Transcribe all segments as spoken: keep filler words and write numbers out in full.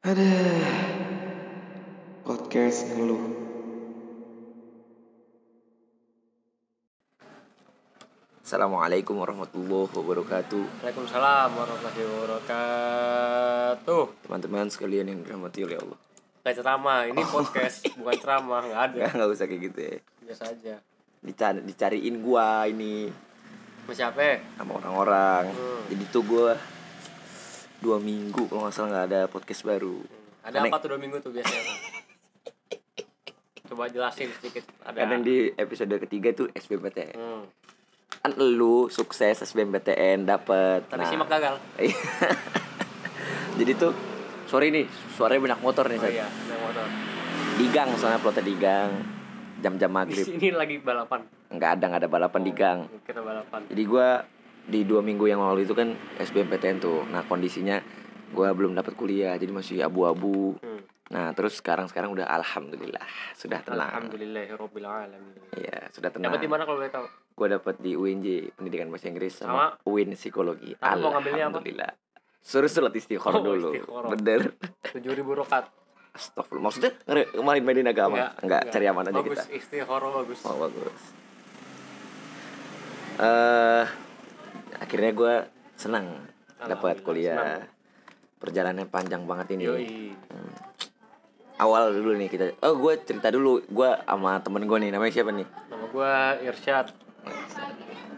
Ada podcast ngeluh. Assalamualaikum warahmatullahi wabarakatuh. Waalaikumsalam warahmatullahi wabarakatuh. Teman-teman sekalian yang dirahmati oleh Allah. Gak ceramah, ini podcast oh. Bukan ceramah, nggak ada. Nggak usah kayak gitu ya. Biasa aja. Dicari, dicariin gua ini. Sama siapa? Sama orang-orang. Hmm. Jadi tuh gua dua minggu kalau nggak salah nggak ada podcast baru. Ada Anik. Apa tuh dua minggu tuh biasanya? Coba jelasin sedikit. Ada. Kadang di episode ketiga tuh S B M P T N. Hmm. Kan lu sukses S B M P T N dapet. Tapi nah. SIMAK gagal. Jadi tuh sorry nih suaranya banyak motor nih. Oh saya. Iya, banyak motor. Di gang soalnya plotnya di gang. Jam-jam maghrib. Di sini lagi balapan. Nggak ada nggak ada balapan oh, di gang. Kita balapan. Jadi gua di dua minggu yang lalu itu kan S B M P T N tuh. Nah kondisinya gue belum dapat kuliah, jadi masih abu-abu. Hmm. Nah terus sekarang-sekarang udah alhamdulillah sudah tenang. Alhamdulillah rabbil alamin. Iya sudah tenang. Dapat di mana kalau boleh tahu? Gue dapat di U I N J Pendidikan Bahasa Inggris sama, sama? U I N Psikologi. Al- mau ngambilnya alhamdulillah. Suruh surat istiqoroh oh, dulu. Istiqoroh. Bener. Tujuh ribu rokat. Astagfirullah. Maksudnya kemarin mainin agama. Enggak, enggak, enggak. Cari aman aja bagus, kita. Bagus istiqoroh bagus. Oh bagus. Eh. Uh, Akhirnya gue senang dapat kuliah. Perjalanannya panjang banget ini. Hmm. Awal dulu nih kita. Oh gue cerita dulu. Gue sama temen gue nih. Namanya siapa nih? Nama gue Irsyad.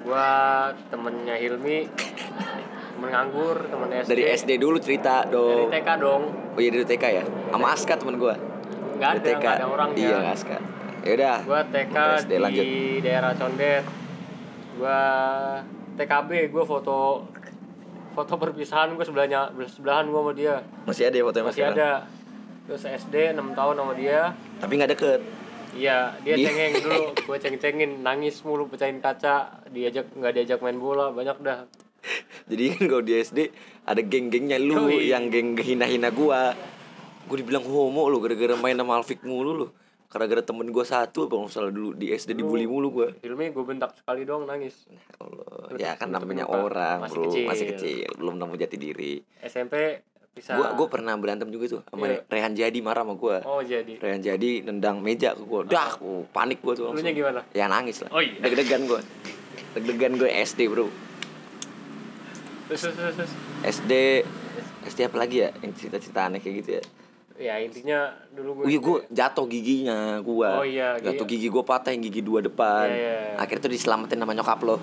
Gue temennya Hilmi. Temen nganggur. Temen S D. Dari S D dulu cerita dong. Dari T K dong. Oh iya dari T K ya. Sama Aska temen gue. Gak ada. T K. Gak ada orangnya. Iya Aska. Yaudah. Gue T K S D, di lanjut. Daerah Condet. Gue T K B, gue foto foto perpisahan gue sebelahnya sebelahan gue sama dia. Masih ada ya fotonya masih sekarang? Ada. Terus S D enam tahun sama dia. Tapi nggak deket. Iya, dia cengeng dulu, gue ceng-cengin, nangis mulu, pecahin kaca, diajak nggak diajak main bola, banyak dah. Jadi kan kalau di S D ada geng-gengnya lu, Yui. Yang geng hina-hina gue. Gue dibilang homo lu, gara-gara main sama Alfik mulu lu. Gara-gara temen gue satu, kalau misalnya dulu di S D dibully mulu gue. Hilmi gue bentak sekali doang nangis. Nah, Allah. Ya kan namanya orang masih bro kecil. Masih kecil, belum nemu jati diri. S M P bisa. Gue gue pernah berantem juga tuh sama yeah. Rehan jadi marah sama gue. Oh jadi. Rehan jadi nendang meja ke gue. Dah, oh, panik gue tuh langsung. Lunya gimana? Ya nangis lah. Oh, iya. Deg-degan gue. Deg-degan gue S D bro. Terus terus terus. S D S D apa lagi ya? Yang cerita-cerita aneh kayak gitu ya. Ya intinya dulu gue. Iya gue jatuh giginya gue. Oh iya. Jatuh gigi gue patah yang gigi dua depan. Iya, iya, iya. Akhirnya tuh diselamatin sama nyokap lo.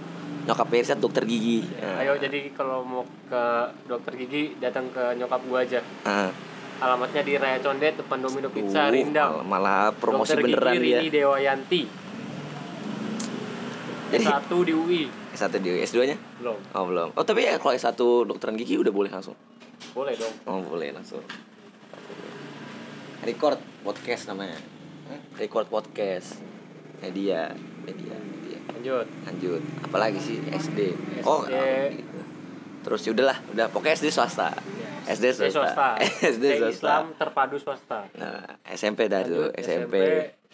Nyokap Irsyad dokter gigi. Ya, ya. Ayo jadi kalau mau ke dokter gigi datang ke nyokap gue aja. Uh. Alamatnya di Raya Condet depan Domino Pizza uh, Rindang. Malah promosi dokter beneran dia. Dokter gigi Rini Dewa Yanti. S satu di U I. S satu di U I. S dua nya? Belum. Oh belum. Oh tapi ya kalau S satu dokteran gigi udah boleh langsung. Boleh dong. Oh boleh langsung. Record podcast namanya. Hah? Record podcast. Media, media, media. Lanjut. Lanjut. Apalagi sih S D. S D. Oh, gitu. Terus ya udahlah, udah pokoknya S D swasta. Yes. S D swasta. swasta. S D swasta. Islam terpadu swasta. Nah, S M P dah tuh, S M P.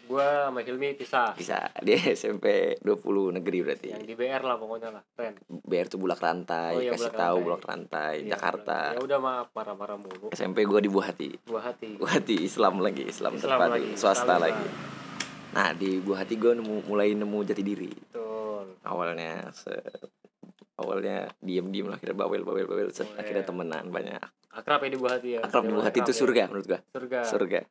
Gua sama Hilmi pisah. Pisah. Dia S M P dua puluh negeri berarti. Yang di B R lah pokoknya lah, keren. B R tuh Bulak Rantai, oh, iya, kasih tahu Bulak Rantai, iya, Jakarta. Ya udah maaf marah-marah mulu. S M P gua di Buah Hati. Buah Hati. Buah Hati Islam lagi, Islam, Islam terpadu, lagi. Swasta Islam. Lagi. Nah, di Buah Hati gua nemu, mulai nemu jati diri. Betul. Awalnya se awalnya diem-diem lah, akhirnya bawel-bawel-bawel, oh, akhirnya temenan banyak. Akrab ya di Buah Hati ya. Akrab di Buah Hati itu ya. Surga menurut gua. Surga. Surga.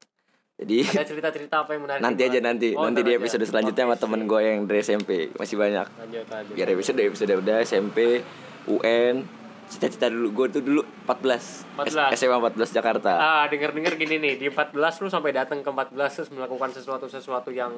Jadi ada cerita-cerita apa yang menarik nanti aja nanti oh, nanti di episode aja. Selanjutnya sama temen gue yang dari S M P masih banyak lanjut, lanjut. Biar episode episode udah S M P U N cita-cita dulu gue tuh dulu empat belas S M A empat belas Jakarta. Ah denger-denger gini nih di empat belas lu sampai datang ke empat belas terus melakukan sesuatu sesuatu yang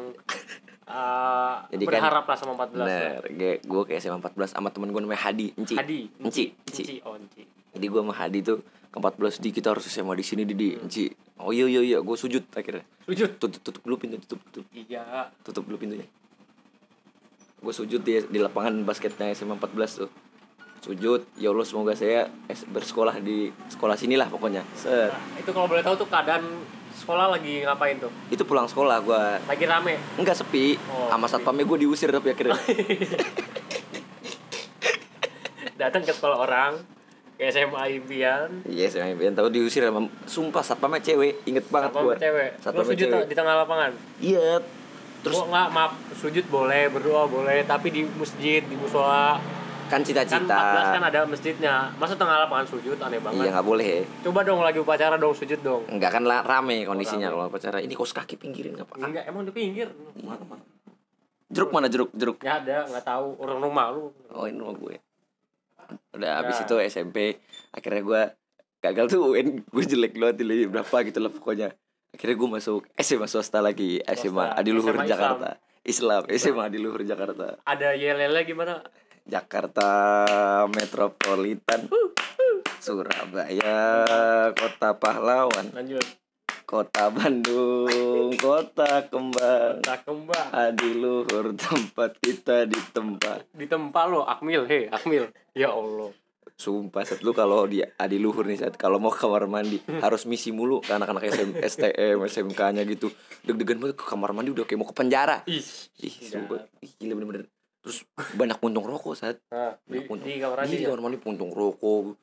uh, berharap lah sama empat belas. Bener ya. Gue ke S M A empat belas sama temen gue namanya Hadi Enci. Hadi Enci Enci oh Enci. Jadi gue sama Hadi tuh ke empat belas di kita harus S M A di sini Didi Enci. Oh iya iya iya, gue sujud akhirnya. Sujud. Tutup tutup dulu pintu tutup tutup. Iya. Tutup dulu pintunya. Gue sujud di di lapangan basketnya S M A empat belas tuh. Sujud, ya Allah semoga saya bersekolah di sekolah sinilah pokoknya. Set. Nah, itu kalau boleh tahu tuh keadaan sekolah lagi ngapain tuh? Itu pulang sekolah gue. Lagi rame? Enggak sepi. Oh, sama satpamnya gue diusir tapi akhirnya. Datang ke sekolah orang. S M A impian. Iya, S M A impian, tahu diusir sama sumpah satpamnya cewek, inget banget gua. Satpamnya cewek. Sujud di tengah lapangan. Iya. Terus gua enggak, maaf, sujud boleh, berdoa boleh, tapi di masjid, di mushola. Kan cita-cita. Kan empat belas kan ada masjidnya. Masa tengah lapangan sujud, aneh banget. Iya, enggak boleh. Coba dong lagi upacara dong sujud dong. Enggak kan rame kondisinya kalau upacara. Ini kos kaki pinggirin enggak apa-apa. Enggak, emang di pinggir. Mana-mana. Jeruk mana jeruk? Jeruk. Ya ada, enggak tahu orang rumah lu. Oh, ini rumah gue. Udah habis ya. Itu S M P akhirnya gue gagal tuh U I N, gue jelek banget nilai berapa gitu lah pokoknya. Akhirnya gue masuk S M A swasta lagi, S M A Adiluhur S M A Jakarta Islam. Islam S M A Adiluhur Jakarta. Ada Y L L gimana? Jakarta Metropolitan, uh, uh. Surabaya, Kota Pahlawan. Lanjut. Kota Bandung, kota kembang, kota kembang. Adiluhur tempat kita ditempa. Ditempa lo, Akmil, hei, Akmil. Ya Allah. Sumpah, set lu kalau di Adiluhur nih, set kalau mau ke kamar mandi harus misi mulu ke anak-anak S T M, S M K-nya gitu. Deg-degan banget ke kamar mandi udah kayak mau ke penjara. Ih, ih sumpah, ih, gila bener-bener. Terus banyak puntung rokok, set. Nah, di, puntung. Di kamar mandi. Di kamar mandi puntung rokok.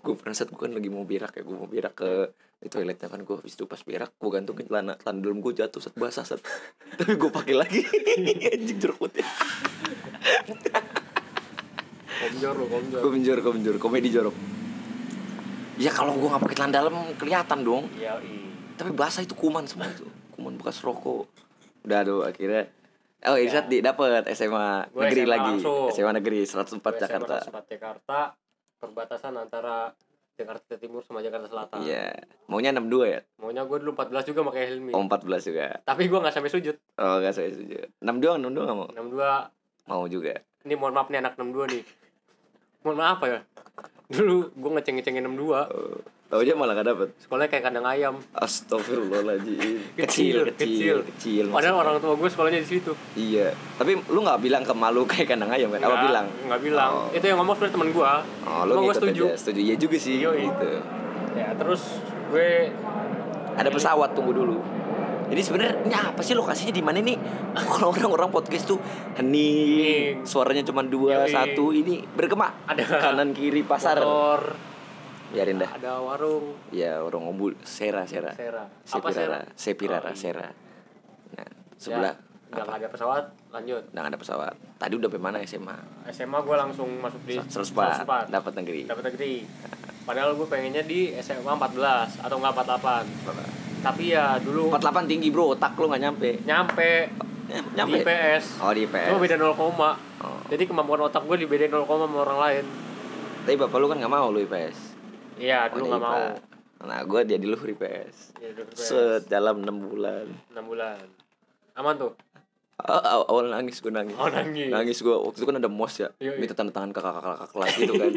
Gue pernah set, gue kan lagi mau berak ya, gue mau berak ke di toiletnya kan gue, habis itu pas berak gue gantungin celana, celana dalam gue jatuh, set basah set, tapi gue pakai lagi, anjing jeruk putih. Komjor lo, komjor. Komjor, komjor, komedi jorok. Ya kalau gue nggak pakai celana dalam kelihatan dong. Iya. Tapi basah itu kuman semua itu, kuman bekas rokok. Udah aduh akhirnya. Oh Irsyad ya. Dapet S M A gua negeri S M A lagi, langsung. S M A negeri seratus empat Jakarta. seratus empat Jakarta. Perbatasan antara Jakarta Timur sama Jakarta Selatan. Iya. Maunya enam puluh dua ya? Maunya gue dulu empat belas juga makanya Hilmi. Oh empat belas juga. Tapi gue gak sampai sujud. Oh gak sampai sujud. enam puluh dua enam puluh dua gak mau? enam puluh dua mau juga. Ini mohon maaf nih anak enam puluh dua nih. Mohon maaf apa ya? Dulu gue ngeceng-ngecengin enam puluh dua. Oh, tau aja malah gak dapet. Sekolahnya kayak kandang ayam. Astagfirullahaladzim. Kecil, kecil, kecil, kecil. Padahal orang tua gue sekolahnya di situ. Iya. Tapi lu gak bilang ke malu kayak kandang ayam kan? Apa bilang? Gak bilang. Oh. Itu yang ngomong sebenarnya temen gue. Oh, lu ngikut setuju. Aja. Setuju. Iya juga sih. Iya gitu. Ya terus gue ada ini. Pesawat tunggu dulu. Jadi sebenarnya apa sih lokasinya di mana nih? Kalau orang-orang podcast tuh hening, suaranya cuma dua Yoi. Satu ini bergema. Ada kanan kiri pasaran. Biarin dah. Ada warung. Ya warung ombul sera sera. Sera. Apa sera? Sepirara sera. Nah sebelah. Ya, nggak ada pesawat. Lanjut. Nggak ada pesawat. Tadi udah sampai mana S M A? S M A gue langsung masuk di seratus empat. Dapat negeri. Dapat negeri. Padahal gue pengennya di S M A empat belas atau nggak empat puluh delapan. Tapi ya dulu empat puluh delapan tinggi bro, otak lu gak nyampe. Nyampe, nyampe. Di I P S. Oh di I P S. Cuma beda nol koma. Oh. Jadi kemampuan otak gue dibedain nol koma sama orang lain. Tapi bapak lu kan gak mau lu I P S. Iya dulu oh, gak I P A. Mau. Nah gue dia dulu I P S, ya, I P S. Sedalam enam bulan enam bulan aman tuh? Oh, awal nangis gue nangis. Oh, nangis. Nangis gue waktu itu kan ada mos ya. Yoi. Minta tanda tangan kakak-kakak kelas gitu kan.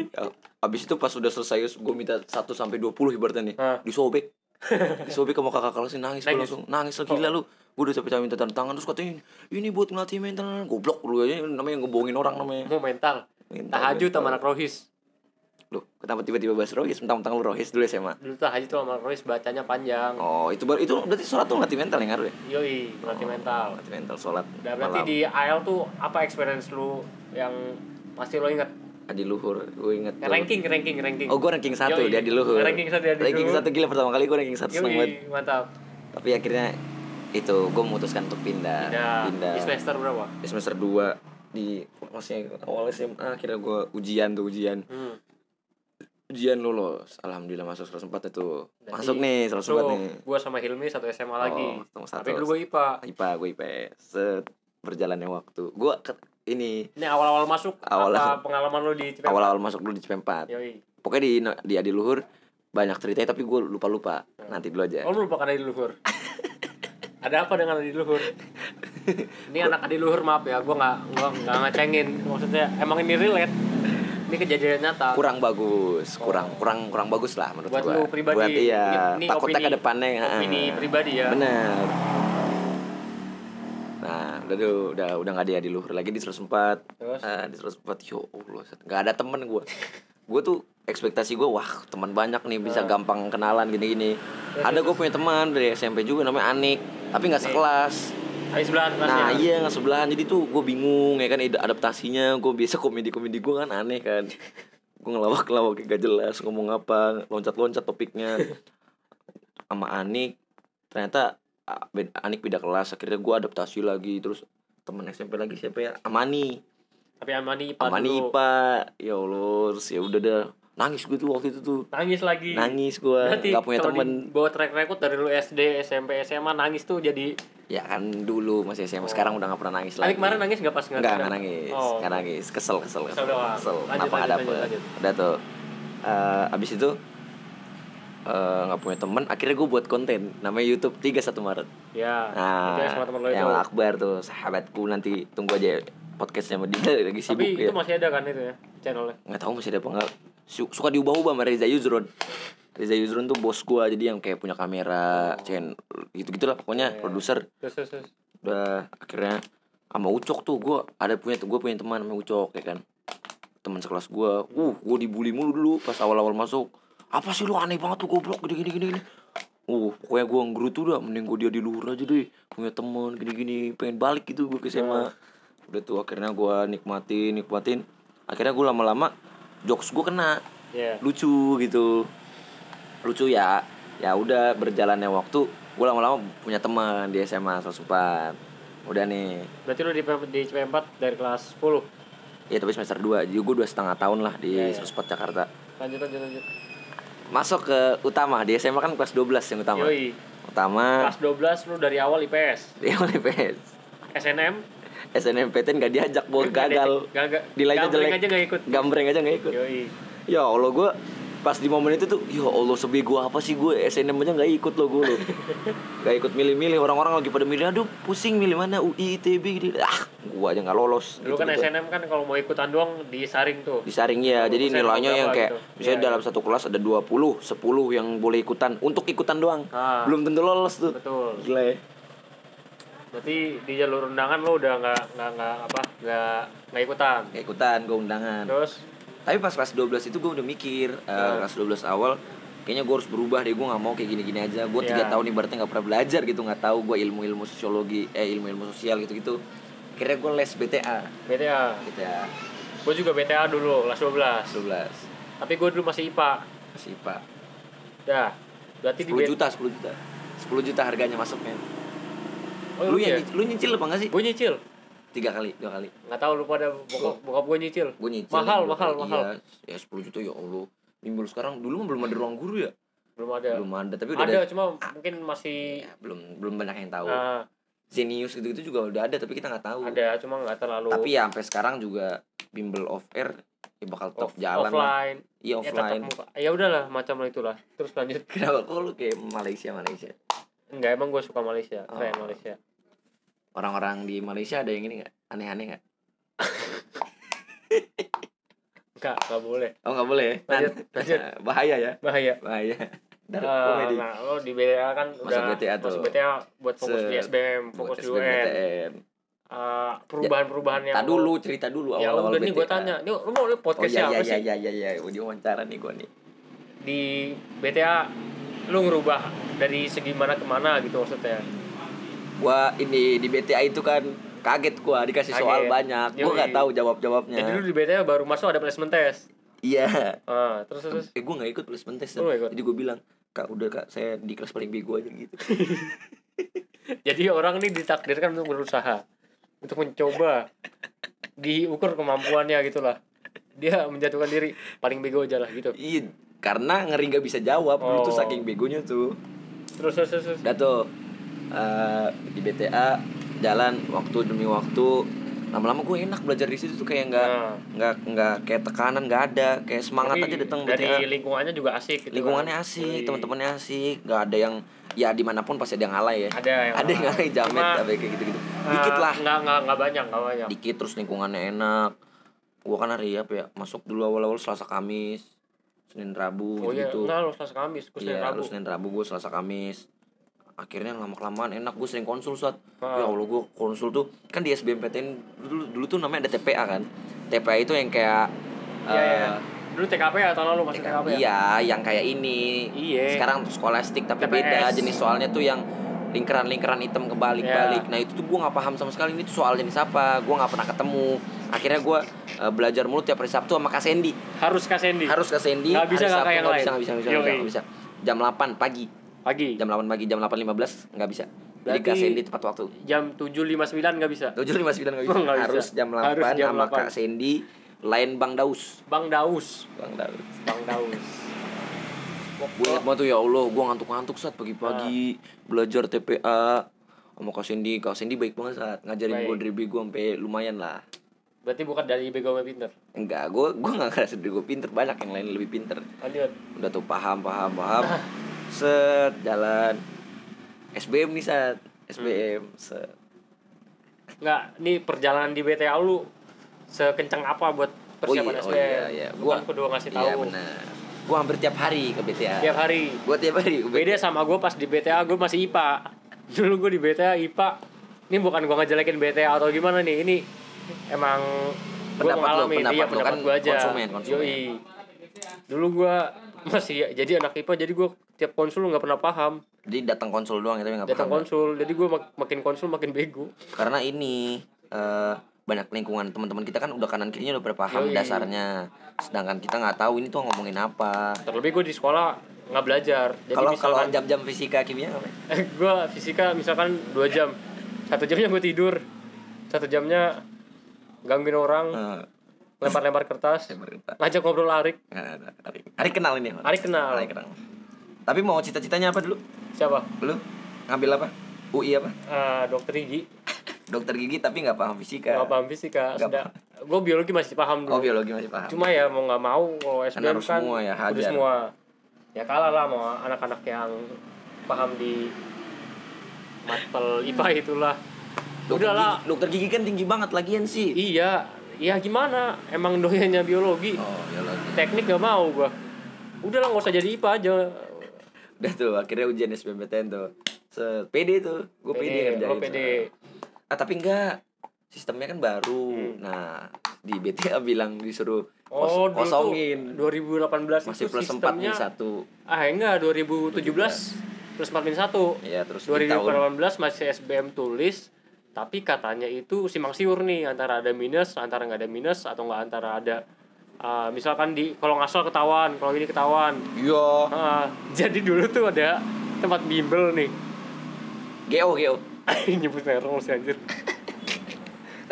Abis itu pas udah selesai gue minta satu sampai dua puluh ibaratnya nih. Huh? Disobek. Sobek kamu kakak kelas nangis, nangis. Gue langsung nangis lagi lah lu. Gue udah capek-capek minta tanda tangan terus katanya ini buat ngelatih mental. Goblok lu aja namanya ngebohongin orang namanya. Mau mental. Tahajud sama anak rohis. Loh, kenapa tiba-tiba bahas rohis? Mentang-mentang lu rohis dulu S M A. Dulu tahajud sama anak rohis bacanya panjang. Oh, itu baru itu berarti sholat tuh ngelatih mental ya ngaruh ya? Yoi, ngelatih oh, mental. Ngelatih mental sholat. Dan berarti malam. Di A L tuh apa experience lu yang masih lo ingat? Adiluhur, gue inget ranking, ranking, ranking. Oh, gue ranking satu di Adiluhur. Ranking satu di Adiluhur. Ranking satu gila pertama kali gue ranking satu seneng banget. Mantap. Tapi akhirnya itu gue memutuskan untuk pindah. Pindah. pindah. Di semester berapa? Di semester dua di maksudnya awal S M A akhirnya gue ujian tuh ujian. Hmm. Ujian lulus. Alhamdulillah masuk seratus empat itu. Masuk nih seratus empat nih. Gue sama Hilmi satu S M A lagi. Oh, tapi dulu gue I P A. I P A, gue I P S. Set berjalannya waktu. Gue ini ini awal-awal masuk awal, apa pengalaman lu di Cipempat? Awal-awal masuk lu di Cipempat. Yoi. Pokoknya di di Adiluhur banyak ceritanya tapi gue lupa-lupa. Hmm. Nanti dulu aja. Oh, lu lupakan Adiluhur. Ada apa dengan Adiluhur? Ini gua... anak Adiluhur maaf ya, gue nggak nggak ngecengin maksudnya emang ini relate. Ini kejadian nyata. Kurang bagus, kurang oh. kurang kurang bagus lah menurut gue. Buat gua. Lu pribadi. Buat iya. Ini, ini takutnya opini, ke depannya. Opini ah. pribadi ya. Benar. Nah, udah udah udah enggak ada Adiluhur lagi di seratus empat. Terus uh, di seratus empat yo Allah, enggak ada temen gua. Gua tuh ekspektasi gua wah, teman banyak nih bisa uh. gampang kenalan gini-gini. Ya, ada ya, gua punya teman dari S M P juga namanya Anik, tapi enggak sekelas. Adik sebelahan kelasnya. Nah, iya enggak sebelahan. Jadi tuh gua bingung ya kan adaptasinya. Gua biasa komedi-komedi gua kan aneh kan. gue ngelawak-ngelawak gak jelas ngomong apa, loncat-loncat topiknya. Sama Anik, ternyata Anik beda kelas, akhirnya gue adaptasi lagi. Terus temen S M P lagi siapa ya, Amani. Tapi Amani I P A Amani dulu. I P A, ya Allah, ya udah dah. Nangis gue tuh waktu itu tuh. Nangis lagi. Nangis gue. Berarti, gak punya temen. Bawa track record dari lu S D, S M P, S M A nangis tuh jadi. Ya kan dulu masih S M A, sekarang udah gak pernah nangis lagi. Adik kemarin nangis gak pas nggak? Nggak nggak nangis, oh. nggak nangis. Kesel kesel kesel. Kesel. Kenapa ada apa? Udah tuh. Uh, abis itu. Uh, gak punya teman, akhirnya gue buat konten namanya YouTube tiga puluh satu Maret. Ya. Nah, yang Akbar tuh sahabatku, nanti tunggu aja podcastnya sama dia lagi sibuk. Tapi ya. Itu masih ada kan itu ya channelnya? Nggak tahu masih ada apa nggak. Suka diubah-ubah sama Reza Yuzron. Reza Yuzron tuh bos gue, jadi yang kayak punya kamera, oh. channel gitu-gitulah pokoknya, ya, produser. Terus-terus. Udah akhirnya sama Ucok tuh gue ada punya tuh gue punya teman sama Ucok ya kan. Teman sekelas gue. Uh, gue dibully mulu dulu pas awal-awal masuk. Apa sih lu aneh banget tuh goblok gini-gini. Uh, pokoknya gue nggerutu dah, mending gue dia di luar aja deh. Punya temen gini-gini, pengen balik gitu gue ke S M A. Udah tuh akhirnya gue nikmatin, nikmatin. Akhirnya gue lama-lama jokes gue kena. Yeah. Lucu gitu. Lucu ya. Ya udah berjalannya waktu, gue lama-lama punya teman di S M A seratus empat. Udah nih. Berarti lu di di C P empat dari kelas sepuluh. Iya, tapi semester dua. Jadi gue dua setengah tahun lah di yeah, yeah. seratus empat Jakarta. Lanjut lanjut lanjut. Masuk ke utama, di S M A kan kelas dua belas yang utama. Yoi. Utama. Kelas dua belas lu dari awal I P S. Dari awal I P S. S N M? S N M P T N gak diajak, bohong gagal. Gagal. Nilainya jelek. Gambreng aja gak ikut. Gambreng aja gak ikut. Yoi. Ya Allah, gue pas di momen itu tuh, ya Allah sebego apa sih gue, S N M aja gak ikut lo gue. Gak ikut milih-milih, orang-orang lagi pada milih, aduh pusing milih mana, U I, I T B gitu. Ah, gue aja gak lolos. Dulu gitu, kan gitu. S N M kan kalau mau ikutan doang disaring tuh. Disaring ya, jadi nilainya yang kayak gitu. Misalnya ya, dalam ya. Satu kelas ada dua puluh, sepuluh yang boleh ikutan, untuk ikutan doang. Ah, belum tentu lolos tuh. Betul. Gila ya. Berarti di jalur undangan lo udah gak, gak, gak apa, gak, gak ikutan. Gak ikutan, gue undangan. Terus? Tapi pas kelas dua belas itu gue udah mikir, uh, kelas dua belas awal kayaknya gue harus berubah deh, gue nggak mau kayak gini-gini aja. Gue tiga yeah. tahun ibaratnya nggak pernah belajar gitu, nggak tahu gue ilmu-ilmu sosiologi, eh ilmu-ilmu sosial gitu-gitu. Akhirnya gue les B T A. B T A. B T A. Gue juga B T A dulu kelas dua belas. dua belas. Tapi gue dulu masih I P A. Masih I P A. Dah. Berarti sepuluh juta, sepuluh juta. sepuluh juta harganya masuknya. Oh, lu ya? Lu nyicil apa enggak sih? Gue nyicil. Tiga kali, dua kali. Nggak tahu lupa ada bokap, bokap gue nyicil. Gue nyicil. Mahal, mahal, mahal. Iya, ya sepuluh juta ya Allah. Bimbel sekarang dulu belum ada ruang guru ya? Belum ada. Belum ada, tapi udah ada. Ada cuma ah, mungkin masih ya, belum belum banyak yang tahu. Nah, Zenius gitu-gitu juga udah ada, tapi kita nggak tahu. Ada, cuma nggak terlalu. Tapi ya sampai sekarang juga bimbel off air ya bakal tetap jalan. Offline. Iya, offline. Ya, ya udahlah, macam itulah. Terus lanjut. Kenapa kok lu kayak Malaysia, Malaysia? Enggak, emang gue suka Malaysia. Oh. Kayak Malaysia. Orang-orang di Malaysia ada yang ini nggak? Aneh-aneh nggak? Nggak, nggak boleh. Oh nggak boleh. Lanjut, lanjut. Bahaya ya? Bahaya. Bahaya. Dan uh, nah, lo di B T A kan udah B T A masuk B T A buat fokus Se- di S B M, fokus di U I N. Uh, perubahan-perubahan ya, yang tak dulu cerita dulu awal-awal. Ya awal udah B T A. Nih gue tanya, nih lo mau podcast siapa sih? Oh iya iya iya iya, udah wawancara nih gue nih. Di B T A lo ngerubah dari segi mana ke mana gitu maksudnya? Gua ini di B T A itu kan kaget gua dikasih soal kaget. Banyak, gua nggak tahu jawab-jawabnya. Jadi dulu di B T A baru masuk ada placement test. Iya. Ah, terus terus. Eh gua nggak ikut placement test. Oh, jadi gua bilang, "Kak, udah Kak, saya di kelas paling bego aja gitu." Jadi orang ini ditakdirkan untuk berusaha, untuk mencoba diukur kemampuannya gitulah. Dia menjatuhkan diri paling bego aja lah gitu. Iya, karena ngeri nggak bisa jawab, oh. Dulu tuh saking begonya tuh. Terus terus terus. Udah tuh. Uh, di B T A jalan waktu demi waktu, lama-lama gue enak belajar di situ tuh kayak nggak nggak nah. nggak kayak tekanan nggak ada, kayak semangat. Tapi aja datang B T A. Dari lingkungannya juga asik. Gitu lingkungannya kan? Asik, teman-temannya asik, nggak ada yang ya dimanapun pasti ada yang alay ya. Ada yang ada yang alay jamet, nah, kayak gitu-gitu. Dikit lah. Nggak nggak nggak banyak nggak banyak. Dikit terus lingkungannya enak. Gue kan hari apa ya masuk dulu awal-awal Selasa Kamis, Senin Rabu oh, gitu. Oh iya, nah, Selasa Kamis, gue Senin Rabu. Iya, Senin Rabu gue Selasa Kamis. Akhirnya lama-kelamaan enak gue sering konsul saat ah. Ya Allah gue konsul tuh kan di S B M P T N dulu, dulu tuh namanya ada T P A kan. T P A itu yang kayak ya, uh, ya. Dulu T K P ya atau lalu masih T K P ya? Iya yang kayak ini. Iye. Sekarang sekolastik tapi T P S. Beda jenis soalnya tuh yang lingkaran-lingkaran hitam kebalik-balik. Yeah. Nah itu tuh gue nggak paham sama sekali, ini tuh soal jenis apa, gue nggak pernah ketemu. Akhirnya gue uh, belajar mulu tiap hari Sabtu sama Kak Sandy. Harus Kak Sandy. Harus Kak Sandy. Nggak bisa nggak kayak yang lain. Nggak bisa nggak bisa nggak bisa. Jam delapan pagi. Pagi. Jam delapan pagi, jam delapan lima belas nggak bisa. Jadi Kak Sandy tepat waktu. Jam tujuh lima puluh sembilan nggak bisa. tujuh lima puluh sembilan nggak bisa. bisa. Harus jam delapan sama Kak Sandy. Lain Bang Daus. Bang Daus. Bang Daus. Bang Daus. Gue ingat banget tuh, ya Allah, gue ngantuk-ngantuk saat pagi-pagi nah. Belajar T P A sama Kak Sandy. Kak Sandy baik banget saat ngajarin gue dari bego sampai lumayan lah. Berarti bukan dari bego sama pinter? Enggak, gue gue nggak ngerasa dari gue pinter, banyak yang lain lebih pinter. Lanjut. Udah tuh paham paham paham. Set jalan S B M nih saat S B M hmm. set. Enggak, nih perjalanan di B T A lu sekencang apa buat persiapan S B M? Oh iya, oh iya, iya. Gua kan kedua ngasih tahu. Iya benar. Gua hampir tiap hari ke B T A. Tiap hari. Gua tiap hari. Beda sama gua pas di B T A, gua masih I P A. Dulu gua di B T A I P A. Ini bukan gua ngejelekin B T A atau gimana nih, ini emang gua mengalami pendapat, iya, pendapat kan gua aja. Konsumen, konsumen. Yoi. Dulu gua masih jadi anak I P A, jadi gua tiap konsul enggak pernah paham. Jadi datang konsul doang itu enggak paham. Datang konsul, jadi gua mak- makin konsul makin bego. Karena ini uh, banyak lingkungan teman-teman kita kan udah kanan kirinya udah paham dasarnya, sedangkan kita nggak tahu ini tuh ngomongin apa. Terlebih gue di sekolah nggak belajar. Kalau kalau jam-jam fisika kimia apa? Gue fisika misalkan dua jam, satu jamnya gue tidur, satu jamnya gangguin orang, uh. lempar-lempar kertas, ngajak ngobrol Arik. Arik kenal ini? Arik kenal. Arik kenal. Tapi mau cita-citanya apa dulu? Siapa? Lu ngambil apa? U I apa? Uh, dokter gigi. Dokter gigi tapi nggak paham fisika. Nggak paham fisika. Gue biologi masih paham dulu. Oh biologi masih paham. Cuma ya mau nggak mau kalau S B M kan semua ya, hajar. Semua. Ya kalah lah mau anak-anak yang paham di matkul I P A itulah. Dokter udahlah. Gigi, dokter gigi kan tinggi banget lagian sih. Iya. Iya gimana? Emang doyannya biologi. Oh biologi. Teknik nggak mau gue. Udahlah nggak usah jadi I P A aja. Udah tuh akhirnya ujian S B M P T N tuh. Pede tuh. Gue pede. Lo pede. Ah tapi enggak, sistemnya kan baru. Hmm. Nah, di B T A bilang disuruh oh, kos- kosongin. dua ribu delapan belas masih plus empat min satu. Ah enggak, dua ribu tujuh belas plus empat min satu. Iya, terus dua ribu delapan belas masih S B M tulis, tapi katanya itu simpang siur nih, antara ada minus, antara enggak ada minus atau enggak antara ada uh, misalkan di kalau ngasal ketahuan, kalau ini ketahuan. Iya. Uh, jadi dulu tuh ada tempat bimbel nih. Geo geo. Nyebut merek mesti anjir.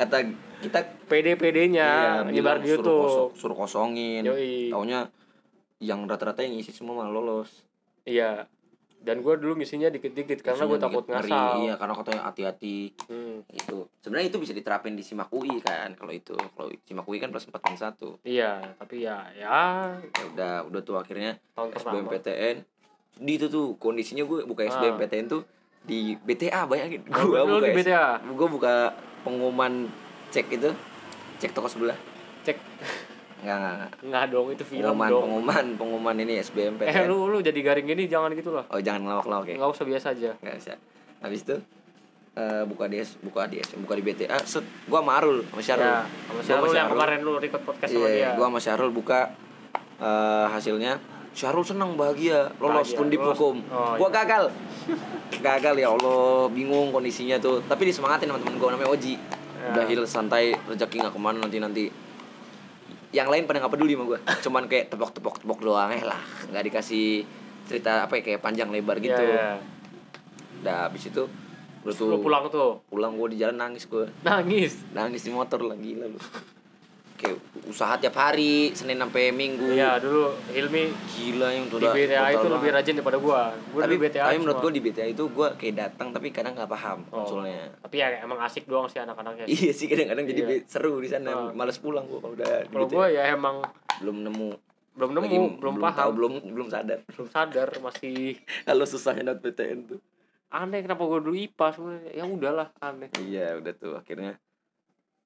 Kata kita P D P D-nya nyebar di YouTube, suruh, kosong, suruh kosongin. Yoi. Taunya yang rata-rata yang ngisi semua malah lolos. Iya. Dan gue dulu ngisinya dikit-dikit karena gue takut ngasal. Iya, karena katanya hati-hati. Hmm. Itu. Sebenarnya itu bisa diterapin di SIMAK U I kan kalau itu. Kalau SIMAK U I kan plus empat koma satu. Iya, tapi ya ya, ya udah udah tuh akhirnya S B M P T N. Di itu tuh kondisinya gue buka S B M P T N tuh di B T A bayangin. Gua buka di B T A. Gua buka pengumuman cek itu. Cek toko sebelah. Cek. Enggak enggak. Enggak dong itu film pengumuman, dong. Pengumuman pengumuman ini S B M P T N. Eh lu lu jadi garing gini jangan gitu lah. Oh jangan ngelawak-lawak ya. Enggak usah biasa aja. Enggak usah. Habis itu uh, buka di buka di buka di B T A. Set gua sama Arul, sama Syarul. Ya, sama Syarul yang kemarin lu record podcast yeah, sama dia. Gua sama Syarul buka uh, hasilnya. Syarul senang bahagia lolos Undip Hukum. Oh, gua iya. gagal. Gagal ya Allah, bingung kondisinya tuh. Tapi disemangatin teman-teman gue, namanya Oji. Ya. Udah hil santai, rezeki enggak kemana nanti-nanti. Yang lain pada enggak peduli sama gue. Cuman kayak tepok-tepok-tepok doang eh lah. Enggak dikasih cerita apa ya, kayak panjang lebar gitu. Ya, ya. Udah habis itu terus tuh pulang tuh. Pulang gue di jalan nangis gue. Nangis. Nangis di motor lah, gila lu. Kayak usaha tiap hari, Senin sampai Minggu. Iya, dulu Hilmi gila yang tuh di B T A itu banget. Lebih rajin daripada gua. Gua tapi, di B T A. Tapi menurut gua di B T A itu gua kayak datang tapi kadang enggak paham konsulnya. Oh, tapi ya emang asik doang sih anak-anaknya. Iya sih kadang-kadang iya. Jadi seru di sana. Oh. Males pulang gua kalau udah. Kalau gua ya emang belum nemu, belum nemu, Lagi, belum, belum paham, tahu, belum belum sadar. Belum sadar masih kalau susahnya dapat B T N tuh. Aneh kenapa gua dulu I P A sebenarnya. Ya udahlah, aneh. Iya, udah tuh akhirnya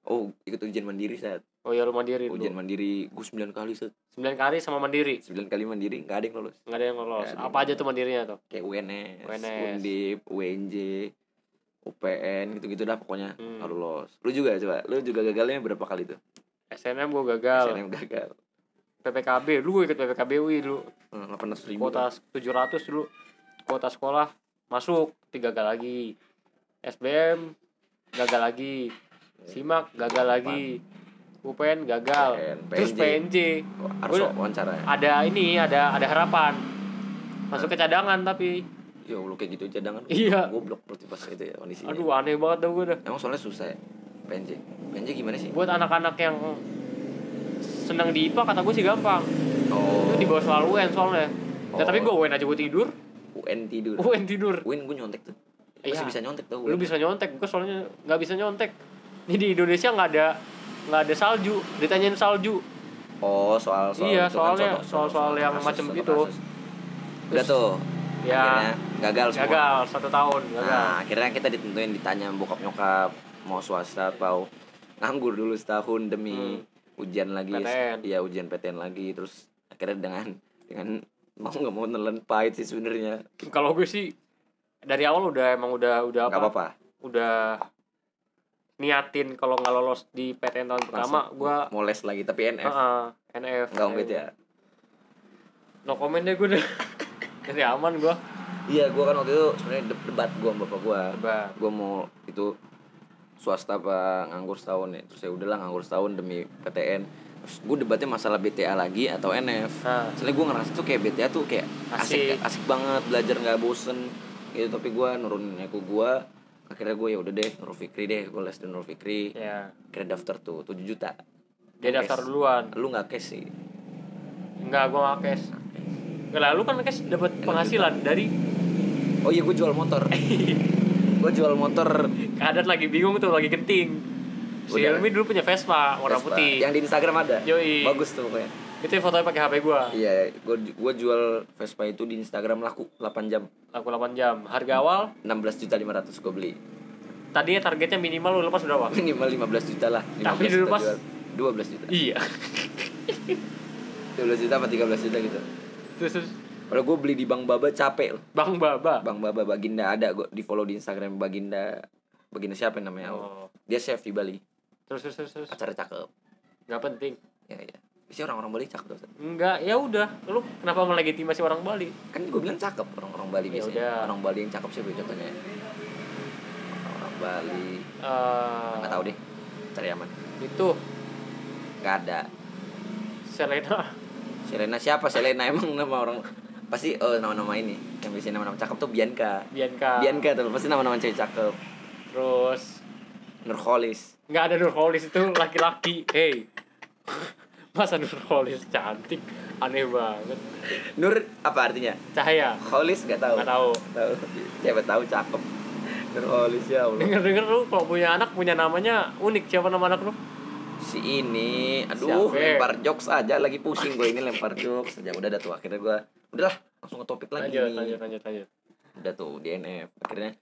oh, ikut ujian mandiri saat. Oh ya lu mandiri. Ujian dulu. Mandiri gue sembilan kali set. sembilan kali sama mandiri. sembilan kali mandiri enggak ada yang lolos. Enggak ada yang lolos. Ada apa yang aja tuh mandirinya tuh? Kayak U N S, U N S. Undip, U N J, U P N gitu-gitu dah pokoknya enggak hmm. lolos. Lu juga coba. Lu juga gagalnya berapa kali tuh? S N M gue gagal. S N M gagal. P P K B, lu ikut P P K B U I dulu. Hmm, delapan ratus ribu. Kuota tujuh ratus dulu. Kuota sekolah masuk, tiga gagal lagi. S B M gagal lagi. SIMAK gagal lagi. U P N gagal. P N, P N J. Terus P N J. Harus wawancaranya. Ada ini, ada ada harapan. Masuk ke cadangan tapi. Ya lu kayak gitu cadangan. Iya. Goblok berarti pas itu ya kondisinya. Aduh aneh banget dah gue dah. Emang soalnya susah ya. P N J. P N J gimana sih? Buat anak-anak yang senang di I P A kata gue sih gampang. Oh. Itu di bawah soal U N soalnya. Oh. Nah, tapi gue U N aja gue tidur. U N tidur. U N tidur. U N gue nyontek tuh. Gue ya. Bisa nyontek tuh. Lu bisa nyontek, gue soalnya enggak bisa nyontek. Ini di Indonesia enggak ada enggak ada salju, ditanyain salju. Oh, soal-soal iya, soalnya soal-soal yang macam gitu. Udah tuh. Ya, gagal semua. Gagal satu tahun, gagal. Nah, akhirnya kita ditentuin ditanya bokap nyokap mau swasta atau nganggur dulu setahun demi hmm. ujian lagi. P T N. Ya, ujian P T N lagi terus akhirnya dengan dengan mau nggak mau nelen pahit sih sebenarnya. Kalau gue sih dari awal udah emang udah udah apa? Gak apa-apa. Udah niatin kalau nggak lolos di P T N tahun pertama gue mau les lagi tapi N F. Uh-uh, N F. Enggak umpet ya. No comment deh gue deh. Jadi aman gue. Iya, gue kan waktu itu sebenarnya debat gue sama bapak gue. Gue mau itu swasta apa nganggur setahun ya. Terus ya udahlah nganggur setahun demi P T N. Terus gue debatnya masalah B T A lagi atau N F. Nah. Soalnya gue ngerasa tuh kayak B T A tuh kayak asik asik, asik banget, belajar nggak bosen gitu. Tapi gue nurunin aku gue. Akhirnya gue ya udah deh Nur Fikri deh, gue les di Nur Fikri. Yeah. Akhirnya daftar tuh tujuh juta. Dia gak daftar cash. Duluan. Lu nggak cash sih? Nggak, gue nggak cash. Lalu kan guys dapat penghasilan dari oh iya gue jual motor. Gue jual motor. Kadat lagi bingung tuh, lagi genting. Si Hilmi dulu punya Vespa warna Vespa. Putih. Yang di Instagram ada. Yoi. Bagus tuh pokoknya. Itu fotonya pakai H P gue. Iya, gue gue jual Vespa itu di Instagram laku delapan jam. Laku delapan jam. Harga awal enam belas juta lima ratus gue beli. Tadinya targetnya minimal lu lepas berapa? Minimal lima belas juta lah. Tapi dulu pas dua belas juta. Iya. dua belas juta apa tiga belas juta gitu. Terus, terus. Kalau gue beli di Bang Baba capek loh. Bang Baba. Bang Baba Baginda ada, gue di follow di Instagram Baginda. Baginda siapa namanya? Oh. Dia chef di Bali. Terus terus terus. terus. Acara cakep. Gak penting. Ya ya. Bisa orang-orang Bali cakep tuh. Enggak, ya udah. Lu kenapa melegitimasi orang Bali? Kan gue bilang cakep orang-orang Bali biasanya. Yaudah. Orang Bali yang cakep siapa contohnya? Orang Bali. Uh, Gak tau deh. Cari aman. Itu. Gak ada. Selena. Selena siapa? Selena emang nama orang pasti oh nama-nama ini yang biasanya nama-nama cakep tuh Bianca. Bianca. Bianca tuh pasti nama-nama cewek cakep. Terus Nurholis. Enggak ada Nurholis itu laki-laki. Hey. Masa Nurholis cantik? Aneh banget. Nur apa artinya? Cahaya. Holis enggak tahu. Enggak tahu. Tahu. Siapa tahu cakep. Nurholis ya Allah. Dengar-dengar lu kalau punya anak punya namanya unik. Siapa nama anak lu? Si ini, aduh siapa? Lempar jokes aja, lagi pusing gue ini lempar jokes aja. Udah dah tuh, akhirnya gue, udahlah langsung ke topik lagi. Lanjut, lanjut, lanjut, lanjut. Udah tuh, D N F, akhirnya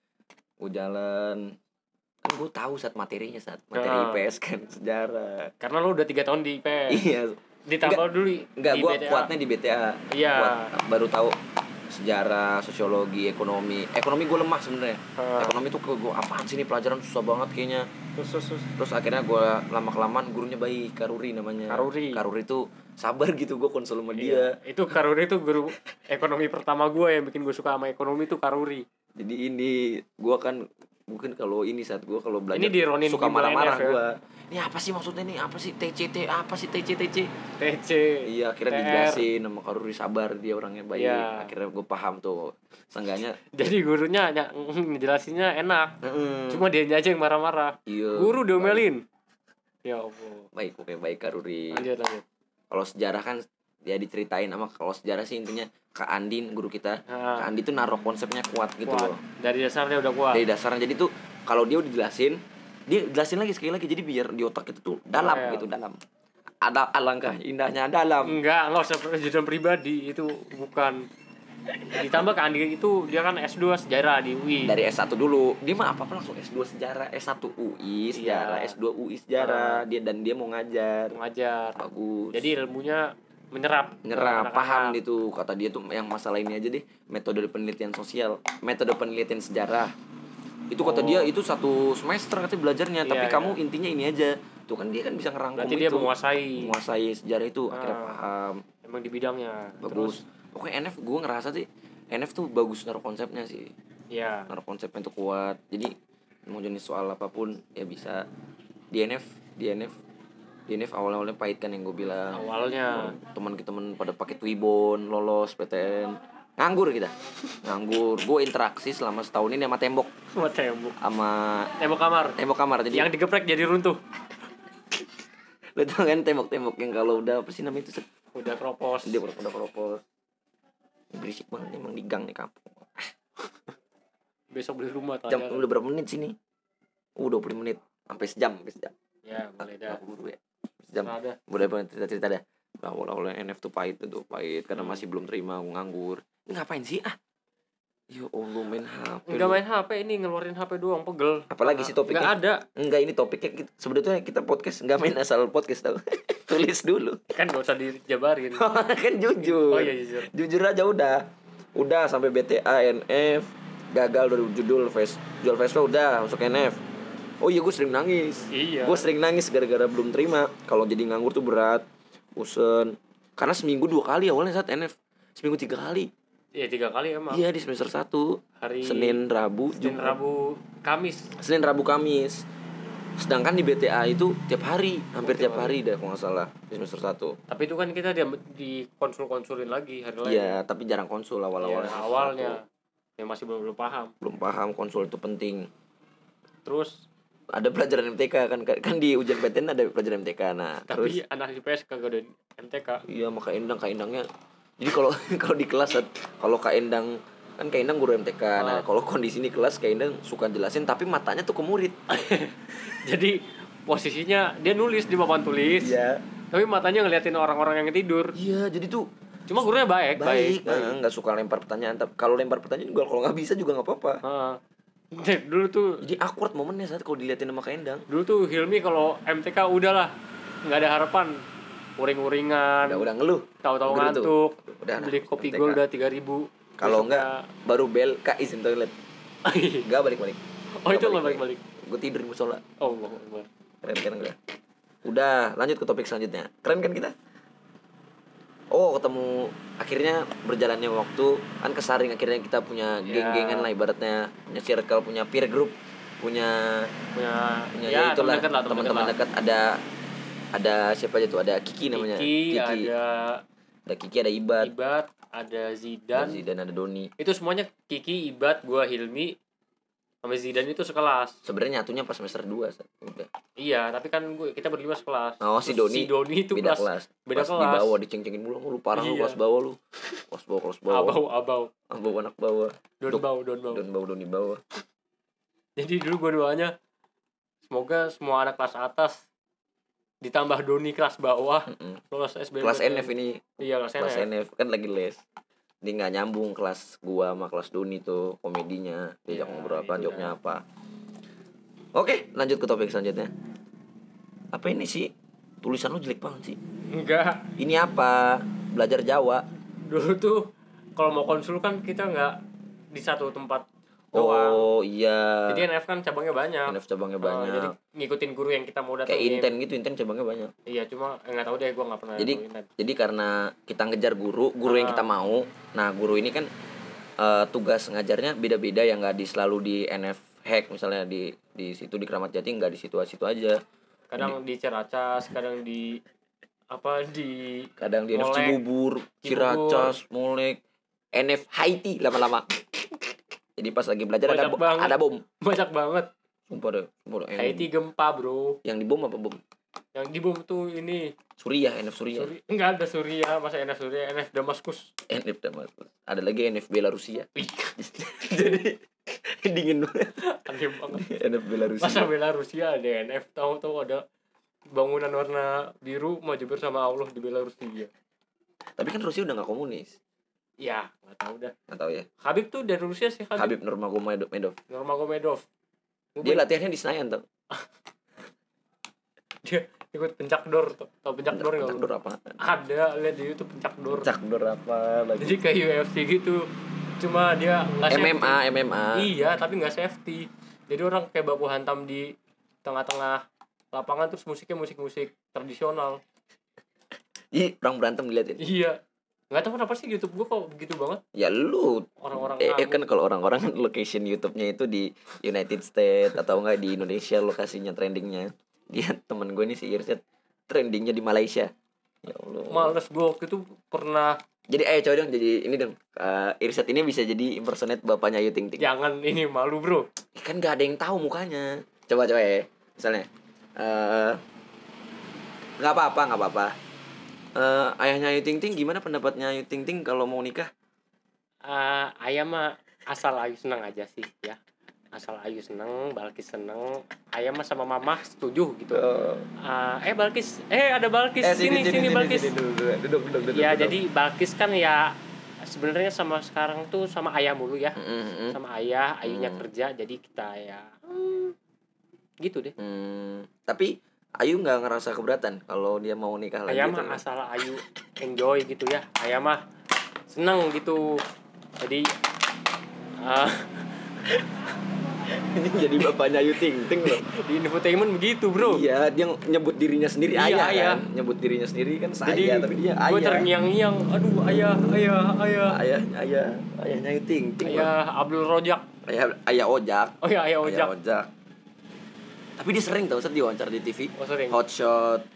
gue jalan. Kan gue tahu saat materinya, saat materi nah. I P S kan, sejarah. Karena lo udah tiga tahun di I P S. Iya. Ditambah dulu di enggak, gue kuatnya di B T A. Iya. Kuat, baru tahu sejarah, sosiologi, ekonomi. Ekonomi gue lemah sebenarnya. Uh. Ekonomi tuh gue apaan sih nih pelajaran susah banget kayaknya. Terus terus terus, terus akhirnya gue lama kelamaan gurunya baik, Karuri namanya. Karuri. Karuri tuh sabar gitu, gue konsul sama dia. Iya. Itu Karuri tuh guru ekonomi pertama gue yang bikin gue suka sama ekonomi tuh Karuri. Jadi ini gue kan mungkin kalau ini saat gue kalau belajar ini suka marah-marah ya? Gue. Ini apa sih maksudnya nih? Apa sih T C T? Apa sih T C T C? T C. Iya, akhirnya dijelasin sama Karuri, sabar dia orangnya baik. Ya. Akhirnya gue paham tuh. Seenggaknya jadi gurunya ya, ngejelasinnya enak. Mm. Cuma dia aja yang marah-marah. Iya. Guru diomelin. Ya Allah. Baik, oke baik Karuri. Lanjut lanjut. Kalau sejarah kan dia diceritain sama kalau sejarah sih intinya Kak Andin guru kita. Nah. Kak Andin tuh naruh konsepnya kuat gitu kuat. Loh. Dari dasarnya udah kuat. Dari dasarnya jadi tuh kalau dia udah jelasin, dia jelasin lagi sekali lagi jadi biar di otak itu tuh dalam oh, ya. Gitu dalam. Ada alangkah indahnya dalam. Enggak, enggak usah perjuangan pribadi itu bukan. Ditambah Kak Andin itu dia kan S dua sejarah di U I. Dari S satu dulu. Dia mah apa-apa langsung S dua sejarah, S satu U I sejarah, iya. S dua U I sejarah. Nah. Dia dan dia mau ngajar. Mau ngajar. Bagus. Jadi ilmunya menyerap menyerap paham gitu kata dia tuh yang masalah ini aja deh metode penelitian sosial metode penelitian sejarah itu oh. Kata dia itu satu semester katanya belajarnya yeah, tapi yeah. Kamu intinya ini aja tuh kan dia kan bisa ngerangkum berarti itu dia menguasai menguasai sejarah itu nah, akhirnya paham emang di bidangnya bagus. Terus, pokoknya N F gue ngerasa sih N F tuh bagus naruh konsepnya sih Iya. Karena konsepnya itu kuat. Jadi mau jenis soal apapun ya bisa. D N F D N F D N F awal-awalnya pahit kan yang gue bilang. Awalnya teman kita teman pada pakai Twibbon, lolos P T N. Nganggur kita. Nganggur. Gue interaksi selama setahun ini sama tembok. Sama tembok. Sama tembok kamar. Tembok kamar. Jadi yang digeprek jadi runtuh. Lu tau kan tembok-tembok yang kalau udah apa sih namanya itu? Udah keropos. Dia udah keropos. Berisik banget emang di gang nih kampung. Besok beli rumah tadi. Jam udah berapa menit sini? Uh, dua puluh menit. Sampai sejam, sampai sejam. Ya, boleh dah. Buru ya. Sejam. Boleh banget cerita-cerita dah. Awal-awalnya N F tuh pahit, tuh pahit karena masih belum terima, nganggur. Ini ngapain sih ah? Ya Allah, main H P. Enggak main H P, ini ngeluarin H P doang, pegel. Apalagi sih topiknya? Enggak ada. Enggak, ini topiknya sebetulnya kita podcast enggak main asal podcast tau. Tulis dulu. Kan enggak usah dijabarin. Kan jujur. Oh iya jujur. Jujur aja udah. Udah sampai B T A, N F, gagal dari judul Face, jual Vespa udah masuk N F. Oh iya, gue sering nangis. Iya. Gue sering nangis gara-gara belum terima. Kalau jadi nganggur tuh berat. Usen. Karena seminggu dua kali awalnya saat N F. Seminggu tiga kali. Iya tiga kali emang. Iya di semester satu. Hari Senin, Rabu, Senin, Jumat. Rabu, Kamis. Senin, Rabu, Kamis. Sedangkan di B T A itu tiap hari, hampir oh, tiap hari dah kalau nggak salah di semester satu. Tapi itu kan kita di, di konsul-konsulin lagi hari lain. Iya, tapi jarang konsul awal-awalnya. Ya, awalnya. Ya masih belum belum paham. Belum paham konsul itu penting. Terus ada pelajaran M T K kan kan di ujian P T N ada pelajaran M T K. Nah, tapi terus, anak I P S kagak ada M T K. Iya, maka Endang Kak Endangnya. Jadi kalau kalau di kelas kalau Kak Endang kan Kak Endang guru M T K. Ah. Nah, kalau kondisi di kelas Kak Endang suka jelasin tapi matanya tuh ke murid. Jadi posisinya dia nulis di papan tulis. Iya. Tapi matanya ngeliatin orang-orang yang tidur. Iya, jadi tuh cuma gurunya baik, baik. Enggak nah, suka lempar pertanyaan. Kalau lempar pertanyaan juga kalau enggak bisa juga enggak apa-apa. Ah. Dulu tuh jadi awkward momennya saat kalau diliatin sama Kak Endang. Dulu tuh Hilmi kalau M T K udahlah nggak ada harapan, uring-uringan. Udah udah ngeluh. Tahu-tahu ngantuk. Udah, beli nah, kopi gold udah tiga ribu. Kalau nggak baru bel Kak izin toilet. Nggak balik-balik. Oh itu nggak balik-balik. Gue tidur di musola. Oh Allah Akbar. Keren keren gue. Udah lanjut ke topik selanjutnya. Keren kan kita? Oh ketemu akhirnya berjalannya waktu kan kesaring akhirnya kita punya yeah. geng-gengan lah ibaratnya, punya circle, punya peer group, punya punya, punya ya, ya itulah teman-teman dekat. Ada ada siapa aja tuh? Ada Kiki namanya. Kiki, Kiki. ada ada Kiki, ada Ibat. Ibat, ada Zidan. Ada Zidan, ada Doni. Itu semuanya Kiki, Ibat, gua Hilmi sama Zidan itu sekelas. Sebenarnya nyatunya pas semester dua udah. Iya, tapi kan gua kita berlima sekelas. Oh, si Doni. Si Doni itu beda kelas. Beda kelas. Di bawah diceng-cengin mulu, lu parah iya. Lu kelas bawah lu. Kelas bawah, kelas bawah. Abau, abau. Abau anak bawah. Don bau, don bau. Don bau, Doni bawah. Jadi dulu gua doanya semoga semua anak kelas atas ditambah Doni kelas bawah, mm-mm. Kelas S B M P T N. Kelas N F ini. Iya, kelas, kelas N F. N F kan lagi les. Dia nggak nyambung kelas gua sama kelas Doni tuh komedinya diajak ya, ngobrol apa jawabnya apa. Oke lanjut ke topik selanjutnya. Apa ini sih tulisan lu jelek banget sih? Enggak, ini apa belajar Jawa dulu tuh kalau mau konsul kan kita nggak di satu tempat doang. Oh iya, jadi N F kan cabangnya banyak. N F cabangnya nah, banyak jadi ngikutin guru yang kita mau datangin. Kayak Inten gitu, Inten cabangnya banyak. Iya cuma nggak tahu deh, gue nggak pernah. Jadi jadi karena kita ngejar guru guru ah. yang kita mau. Nah guru ini kan uh, tugas ngajarnya beda-beda yang nggak di selalu di N F hack misalnya di di situ di Keramat Jati nggak di situ situ aja. Kadang di, di Ceracas, kadang di apa di kadang di N F Cibubur, Ciracas, Molek, N F Haiti lama-lama. Jadi pas lagi belajar banyak ada banget. Ada bom. Banyak banget. Sumpah deh, sumpah deh. Haiti gempa, bro. Yang dibom apa bom? Yang dibom tuh ini Suriah, N F Suriah. Suri... Enggak ada Suriah, masa N F Suriah, N F Damaskus. N F Damaskus. Ada lagi N F Belarusia. Jadi dingin banget. Aneh banget. N F Belarusia. Masa Belarusia ada N F, tahu-tahu ada bangunan warna biru maju bersama Allah di Belarusia. Tapi kan Rusia udah enggak komunis. Ya, enggak tahu dah. Enggak tahu ya. Habib tuh dari Rusia sih. Habib, Habib Nurmagomedov. Nurmagomedov. Dia latihannya di Senayan tuh. Dia ikut pencak dor tuh. Tahu pencak dor enggak? Pencak dor apa? Ada, lihat di YouTube pencak dor. Pencak dor apa lagi? Jadi kayak U F C gitu. Cuma dia enggak M M A, safety. M M A. Iya, tapi enggak safety. Jadi orang kayak baku hantam di tengah-tengah lapangan terus musiknya musik-musik tradisional. Ih, orang berantem diliatin. Iya. Gak tau kenapa sih YouTube gue kok begitu banget. Ya lu orang-orang eh, eh, kan kalau orang-orang location YouTube-nya itu di United States atau enggak di Indonesia lokasinya trendingnya. Dia temen gue nih si Irsyad trendingnya di Malaysia. Ya Allah. Males gue waktu itu pernah. Jadi ayo coba dong jadi ini dong. Uh, Irsyad ini bisa jadi impersonate bapaknya Ayu Ting Ting. Jangan ini malu bro. Eh, kan gak ada yang tahu mukanya. Coba coba ya. Misalnya uh, gak apa-apa gak apa-apa. Uh, ayahnya Ayu Ting Ting gimana pendapatnya Ayu Ting Ting kalau mau nikah? Uh, ayah mah asal Ayu seneng aja sih ya, asal Ayu seneng, Balkis seneng, ayah mah sama mama setuju gitu. Uh, uh, eh Balkis, eh ada Balkis eh, sini sini, sini, sini Balkis. Sini, duduk, duduk, duduk, duduk, ya duduk. Jadi Balkis kan ya sebenarnya sama sekarang tuh sama ayah mulu ya, mm-hmm. sama ayah, ayunya mm. kerja jadi kita ya mm, gitu deh. Mm. Tapi Ayu nggak ngerasa keberatan kalau dia mau nikah lagi. Ayah mah gitu, asal Ayu enjoy gitu ya. Ayah mah seneng gitu. Jadi uh, jadi bapaknya Ayu Ting Ting loh. Di infotainment begitu bro. Iya, dia nyebut dirinya sendiri iya, ayah, ayah kan. Nyebut dirinya sendiri kan saya. Jadi, tapi dia ayah. Gue terngiang-ngiang. Aduh ayah, ayah, ayah. Ayah, ayah, ayahnya Ayu Ting Ting. Ayah Abdul Rojak. Ayah, ayah Ojak. Oh iya, ayah Ojak. Ayah Ojak. Tapi dia sering tau saat diwawancara di T V. Oh, sering. Hot shot.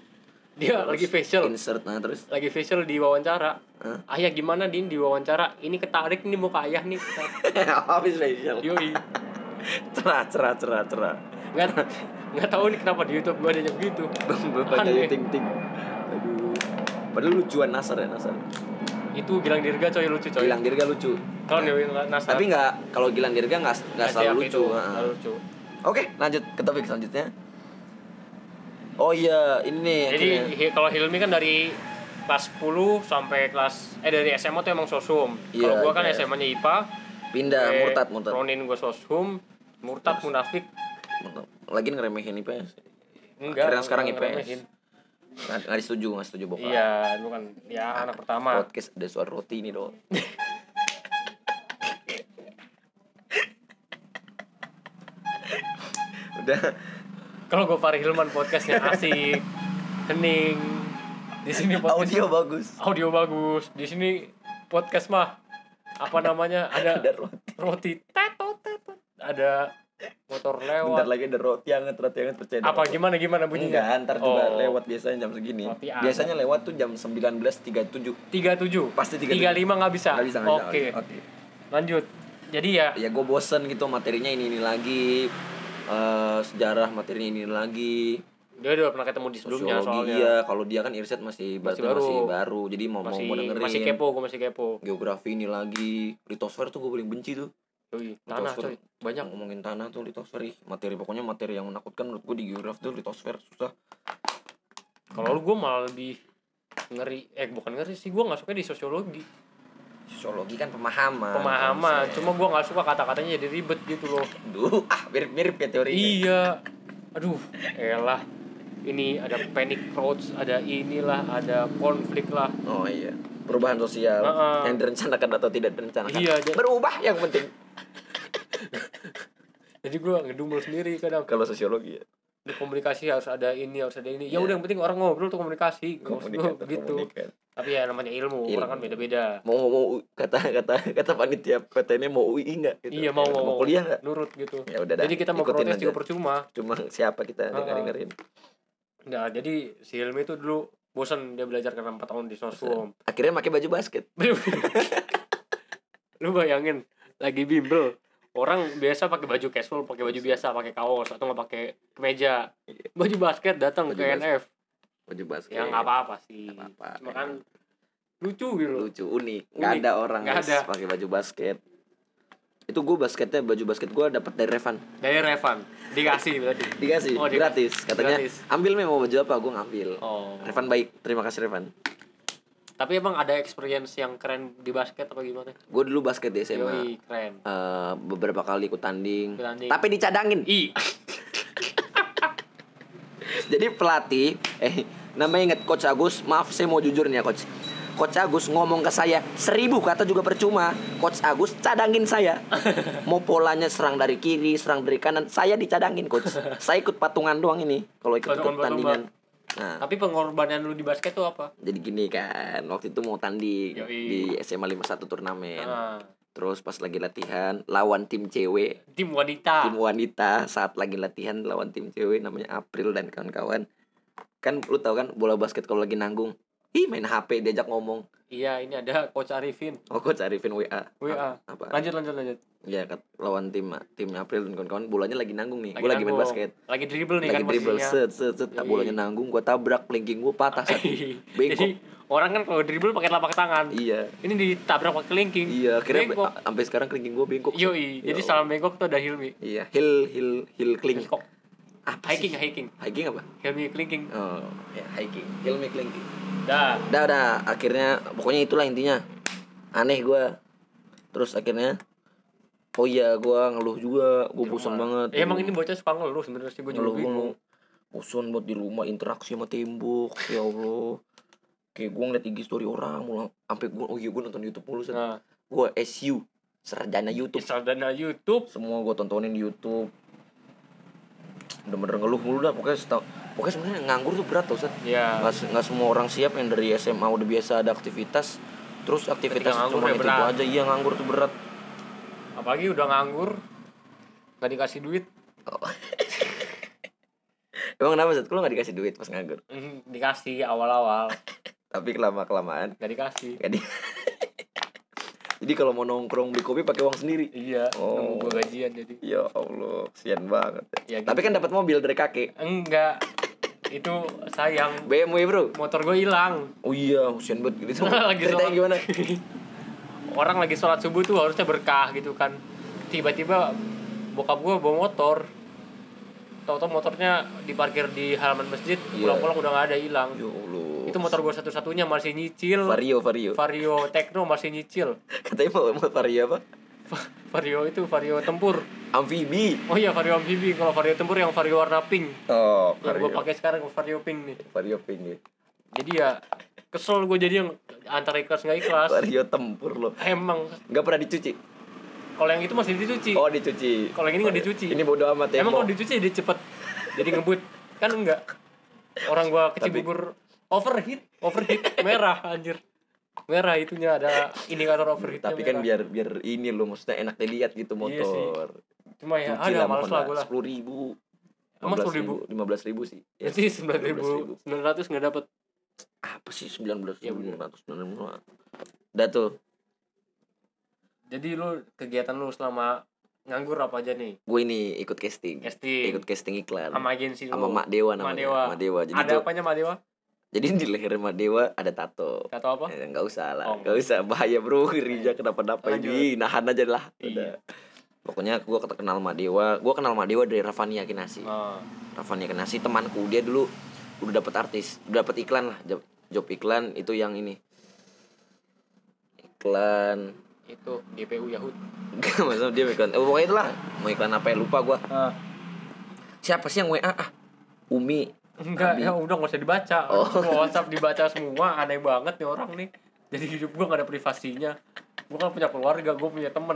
Dia lagi facial. Insert nah terus. Lagi facial diwawancara. Huh? Ayah gimana Din diwawancara? Ini ketarik nih muka ayah nih. Habis facial. Yoi. Cerah cerah cerah cerah. Enggak enggak tahu nih kenapa di YouTube gua ada yang gitu. Bapaknya Ting-Ting. Aduh. Padahal lucuan Nasar ya Nasar. Itu Gilang Dirga coy lucu coy. Gilang Dirga lucu. Kalau nah. Nasar. Tapi enggak kalau Gilang Dirga enggak enggak selalu lucu. Heeh. Lucu. Oke, lanjut ke topik selanjutnya. Oh iya, ini nih. Jadi hi- kalau Hilmi kan dari kelas sepuluh sampai kelas eh dari S M A tuh emang sosum. Yeah, kalau gua kan yeah. S M A-nya I P A, pindah eh, murtad murtad. Ronin gua sosum, murtad munafik. Murtad. Lagi ngeremehin I P S. Enggak. Akhirnya sekarang I P S. Enggak setuju, enggak setuju bokap. Iya, lu kan ya nah, anak pertama. Podcast ada suara roti ini, Dok. Kalau gue Fahri Hilman podcastnya asik, hening. Di sini podcast audio bagus. Audio bagus. Di sini podcast mah apa namanya? Ada, ada roti. Roti. Tetot tetot. Ada motor lewat. Bentar lagi ada roti anget, roti anget percaya. Apa roti. Gimana gimana bunyinya? Enggak, antar juga oh. Lewat biasanya jam segini. Biasanya lewat tuh jam sembilan belas tiga puluh tujuh. tiga puluh tujuh. Pasti tiga puluh tujuh. tiga puluh lima enggak bisa. Enggak bisa. Oke. Okay. Okay. Lanjut. Jadi ya. Ya gue bosen gitu materinya ini ini lagi. Uh, sejarah materinya ini lagi. Dia udah pernah ketemu di sebelumnya sosiologi, soalnya. Iya, kalau dia kan Irsyad masih, masih baru masih baru. Jadi mau masih, mau dengerin. Masih kepo, gue masih kepo. Geografi ini lagi. Litosfer tuh gue paling benci tuh. Yoi, tanah coy. Banyak ngomongin tanah tuh litosfer. Materi pokoknya materi yang menakutkan menurut gue di geografi tuh litosfer susah. Kalau lu gue malah lebih ngeri eh bukan ngeri sih, gue enggak suka di sosiologi. Sosiologi kan pemahaman. Pemahaman, kan, cuma gue nggak suka kata-katanya jadi ribet gitu loh. Duh, ah mirip-mirip ya teorinya. Iya, aduh, elah. Ini ada panic crowds, ada inilah, ada konflik lah. Oh iya, perubahan sosial uh-uh. yang direncanakan atau tidak direncanakan. Iya, j- berubah yang penting. Jadi gue ngedumel sendiri kadang. Kalau sosiologi ya. Di komunikasi harus ada ini, harus ada ini. Ya udah yeah. yang penting orang ngobrol tuh komunikasi, komunikasi gitu. Komunikan. Tapi ya namanya ilmu, ilmu, orang kan beda-beda. Mau mau kata-kata kata panitia P T N mau U I enggak gitu. Iya, mau ya, mau kuliah enggak? Nurut gitu. Ya udah. Jadi kita mau protes aja. Juga percuma. Cuma siapa kita uh-huh. dengerin. Nah, jadi si Hilmi itu dulu bosan dia belajar karena empat tahun di sosum. Akhirnya pakai baju basket. Lu bayangin lagi bimbel. Orang biasa pakai baju casual, pakai baju biasa, pakai kaos atau enggak pakai kemeja. Baju basket datang ke N F. Baju basket ya nggak apa-apa sih apa-apa, cuma kan lucu gitu lucu unik nggak ada orang yang pakai baju basket itu gue basketnya baju basket gue dapat dari Rehan dari Rehan dikasih berarti dikasih oh, gratis dikasih. Katanya gratis. Ambil memang baju apa gue ngambil oh. Rehan baik terima kasih Rehan tapi emang ada experience yang keren di basket apa gimana gue dulu basket di S M A Yoi, keren uh, beberapa kali ikut tanding, tanding. Tapi dicadangin i Jadi pelatih, eh namanya inget Coach Agus, maaf saya mau jujur nih ya Coach. Coach Agus ngomong ke saya, seribu kata juga percuma. Coach Agus cadangin saya. Mau polanya serang dari kiri, serang dari kanan, saya dicadangin Coach. Saya ikut patungan doang ini, kalau ikut, ikut tandingan. Nah, tapi pengorbanan lu di basket tuh apa? Jadi gini kan, waktu itu mau tanding Yoi. di S M A lima satu turnamen. Nah. Terus pas lagi latihan lawan tim cewek, tim wanita. Tim wanita saat lagi latihan lawan tim cewek namanya April dan kawan-kawan. Kan lu tau kan bola basket kalau lagi nanggung, ih main H P diajak ngomong. Iya, ini ada Coach Arifin. Oh, Coach Arifin W A. W A. Apa? Lanjut lanjut lanjut. Iya, lawan tim tim April dan kawan-kawan, bolanya lagi nanggung nih. Lagi gua nanggung. Lagi main basket. Lagi dribble nih lagi kan dribble. Posisinya. Lagi dribble, set set set, tak bolanya nanggung, gua tabrak, kelingking gua patah satu. Bengkok. Jadi orang kan kalau dribble pakai telapak tangan. Iya. Ini ditabrak pakai kelingking. Iya, akhirnya sampai sekarang kelingking gua bengkok. Yoi. Jadi salam bengkok tuh ada Hilmi. Iya, Hil Hil Hil kelingking. Apa hiking, sih? hiking. Hiking apa? Hilmi kelingking. Oh, ya hiking. Hilmi kelingking. Dah. Dah, dah. Akhirnya pokoknya itulah intinya. Aneh gue. Terus akhirnya oh iya, gue ngeluh juga. Gue bosan banget. Ya, emang ini bocah suka ngeluh sebenarnya sih, gue juga bingung. Bosan buat di rumah interaksi sama tembok. Ya Allah. Kayak gue ngeliat I G story orang mulu sampai gue oh iya gue nonton YouTube mulu. Nah. Gue S U, sarjana YouTube. Sarjana YouTube. Semua gue tontonin di YouTube. Bener-bener ngeluh mulu dah, pokoknya setau, pokoknya sebenarnya nganggur tuh berat tau Ustaz. Iya. Nggak, nggak semua orang siap yang dari S M A udah biasa ada aktivitas, terus aktivitas cuma itu aja, iya nganggur tuh berat. Apalagi udah nganggur, nggak dikasih duit. Oh. Emang kenapa Ustaz? Lu nggak dikasih duit pas nganggur? Dikasih awal-awal. Tapi kelama-kelamaan nggak dikasih. Nggak di... Jadi kalau mau nongkrong beli kopi pakai uang sendiri. Iya. Oh. Nunggu gajian jadi. Ya Allah, kasihan banget. Ya, gitu. Tapi kan dapat mobil dari kakek. Enggak. Itu sayang. B M W, Bro. Motor gue hilang. Oh iya, kasihan banget gitu. Lagi sholat. Gimana? Orang lagi sholat subuh tuh harusnya berkah gitu kan. Tiba-tiba bokap gue bawa motor. Tahu-tahu motornya diparkir di halaman masjid, pulang-pulang yeah. udah enggak ada, hilang. Ya Allah. Itu motor gue satu-satunya masih nyicil. Vario, Vario. Vario Tekno masih nyicil. Katanya mau, mau Vario apa? Vario itu Vario tempur. Amfibi. Oh iya, Vario amfibi. Kalau Vario tempur yang Vario warna pink. Oh, Vario. Yang gue pakai sekarang Vario pink nih. Vario pink nih. Jadi ya kesel gue jadi yang antara ikhlas nggak ikhlas. Vario tempur loh. Emang. Nggak pernah dicuci. Kalau yang itu masih dicuci. Oh dicuci. Kalau yang ini nggak dicuci. Ini bodo amat ya. Emang kalau dicuci dia cepet. Jadi ngebut kan enggak. Orang gue kecibubur. Tapi... Overheat, overheat merah anjir. Merah itunya ada indikator overheat. Tapi kan merah. biar biar ini loh, maksudnya enak dilihat gitu motor. Iya. Cuma ya ada males lah gue lah. sepuluh ribu. Emang sepuluh ribu? lima belas ribu sih. Ya sih sembilan belas ribu. sembilan ratus enggak dapat. Apa sih sembilan belas ribu? Ya, sembilan belas ribu. Udah tuh. Jadi lu kegiatan lu selama nganggur apa aja nih? Gue ini ikut casting. Casting. Ikut casting iklan. Sama agensi lu. Sama Mak Dewa namanya. Mak Dewa. Mak Dewa. Ada apanya Mak Dewa? Jadi di leher Mak Dewa ada tato. Tato apa? Ya, gak usah lah, oh. gak usah, bahaya bro. Rija kenapa-napa ini, nahan aja lah. Iya. Pokoknya gue kenal Mak Dewa. Gue kenal Mak Dewa dari Ravania Kinasi. Oh. Ravania Kinasi temanku, dia dulu udah dapet artis, udah dapet iklan lah, job, job iklan itu yang ini. Iklan itu D P U Yahud. Gak maksudnya dia iklan. Eh, pokoknya itulah, mau iklan apa ya lupa gue. Uh. Siapa sih yang W A? Ah, Umi. Enggak, Abi. Ya udah gak usah dibaca. Oh. Semua WhatsApp dibaca semua, aneh banget nih orang nih. Jadi hidup gue gak ada privasinya. Gue kan punya keluarga, gue punya temen.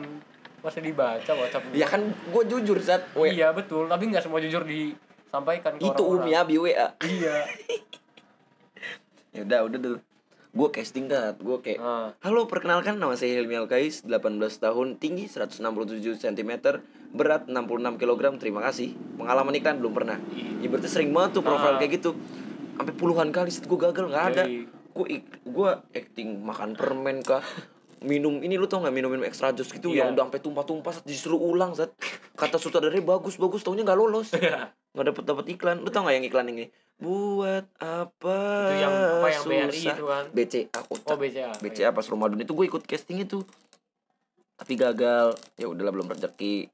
Masa dibaca WhatsApp gue? Ya kan gue jujur, Zat. Iya, betul. Tapi gak semua jujur disampaikan ke itu orang-orang. Itu Umi Abi W A. Iya. Yaudah, udah dulu. Gue casting kan, gue kayak uh. halo, perkenalkan nama saya Hilmi Alkais, delapan belas tahun, tinggi seratus enam puluh tujuh sentimeter, berat enam puluh enam kilogram, terima kasih. Pengalaman iklan belum pernah. Ya berarti sering banget tuh profil uh. kayak gitu. Sampai puluhan kali set gue gagal, gak ada. Gue gue acting makan permen kah, minum ini lu tau gak, minum-minum extra jus gitu yeah. yang udah sampai tumpah-tumpah, set disuruh ulang set. Kata sutradaranya bagus-bagus, taunya gak lolos. Nggak dapet dapet iklan, lu tau nggak yang iklan ini buat apa, itu yang apa yang B R I itu kan B C A kocak. Oh, B C A B C A pas Ramadan itu gue ikut casting itu tapi gagal, ya udahlah belum rezeki,